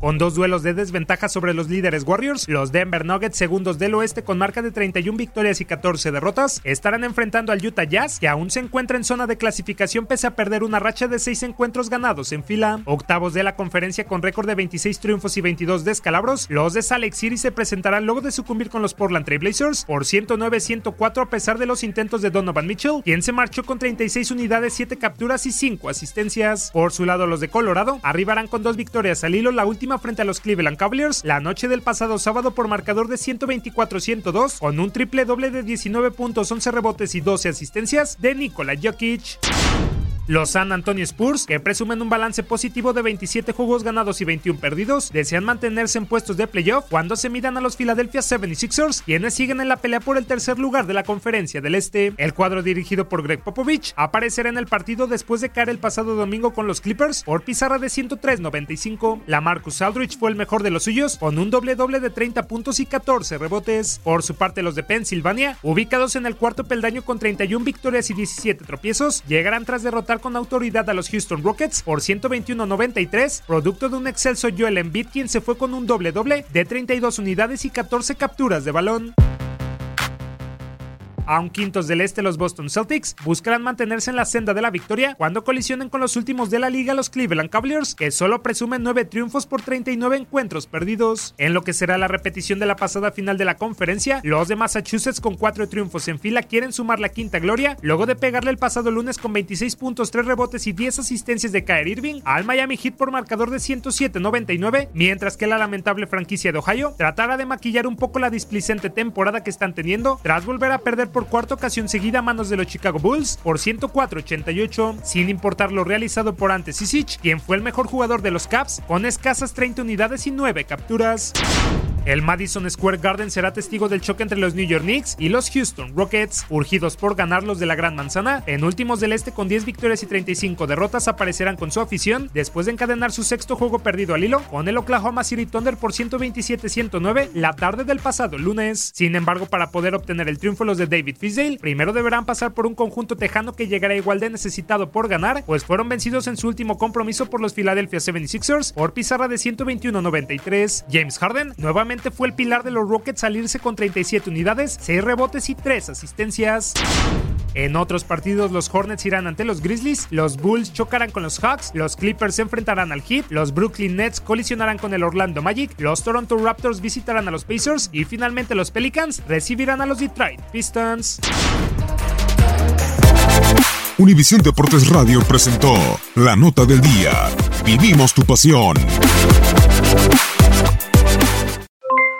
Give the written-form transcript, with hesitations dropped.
Con dos duelos de desventaja sobre los líderes Warriors, los Denver Nuggets, segundos del oeste con marca de 31 victorias y 14 derrotas, estarán enfrentando al Utah Jazz, que aún se encuentra en zona de clasificación pese a perder una racha de 6 encuentros ganados en fila. Octavos de la conferencia con récord de 26 triunfos y 22 descalabros, los de Salt Lake City se presentarán luego de sucumbir con los Portland Trailblazers por 109-104 a pesar de los intentos de Donovan Mitchell, quien se marchó con 36 unidades, 7 capturas y 5 asistencias. Por su lado, los de Colorado arribarán con 2 victorias al hilo, la última frente a los Cleveland Cavaliers la noche del pasado sábado por marcador de 124-102 con un triple doble de 19 puntos, 11 rebotes y 12 asistencias de Nikola Jokic. Los San Antonio Spurs, que presumen un balance positivo de 27 juegos ganados y 21 perdidos, desean mantenerse en puestos de playoff cuando se midan a los Philadelphia 76ers, quienes siguen en la pelea por el tercer lugar de la Conferencia del Este. El cuadro dirigido por Gregg Popovich aparecerá en el partido después de caer el pasado domingo con los Clippers por pizarra de 103-95. LaMarcus Aldridge fue el mejor de los suyos con un doble-doble de 30 puntos y 14 rebotes. Por su parte, los de Pensilvania, ubicados en el cuarto peldaño con 31 victorias y 17 tropiezos, llegarán tras derrotar con autoridad a los Houston Rockets por 121-93, producto de un excelso Joel Embiid, quien se fue con un doble-doble de 32 unidades y 14 capturas de balón. A un quintos del este, los Boston Celtics buscarán mantenerse en la senda de la victoria cuando colisionen con los últimos de la liga, los Cleveland Cavaliers, que solo presumen 9 triunfos por 39 encuentros perdidos. En lo que será la repetición de la pasada final de la conferencia, los de Massachusetts con 4 triunfos en fila quieren sumar la quinta gloria, luego de pegarle el pasado lunes con 26 puntos, 3 rebotes y 10 asistencias de Kyrie Irving al Miami Heat por marcador de 107-99, mientras que la lamentable franquicia de Ohio tratará de maquillar un poco la displicente temporada que están teniendo, tras volver a perder por cuarta ocasión seguida a manos de los Chicago Bulls por 104-88, sin importar lo realizado por Ante Cicic, quien fue el mejor jugador de los Cavs con escasas 30 unidades y 9 capturas. El Madison Square Garden será testigo del choque entre los New York Knicks y los Houston Rockets, urgidos por ganar los de la Gran Manzana. En últimos del este con 10 victorias y 35 derrotas aparecerán con su afición después de encadenar su sexto juego perdido al hilo con el Oklahoma City Thunder por 127-109 la tarde del pasado lunes. Sin embargo, para poder obtener el triunfo los de David Fizdale primero deberán pasar por un conjunto tejano que llegará igual de necesitado por ganar, pues fueron vencidos en su último compromiso por los Philadelphia 76ers por pizarra de 121-93. James Harden nuevamente realmente fue el pilar de los Rockets al irse con 37 unidades, 6 rebotes y 3 asistencias. En otros partidos, los Hornets irán ante los Grizzlies, los Bulls chocarán con los Hawks, los Clippers se enfrentarán al Heat, los Brooklyn Nets colisionarán con el Orlando Magic, los Toronto Raptors visitarán a los Pacers y finalmente los Pelicans recibirán a los Detroit Pistons. Univisión Deportes Radio presentó la nota del día. Vivimos tu pasión.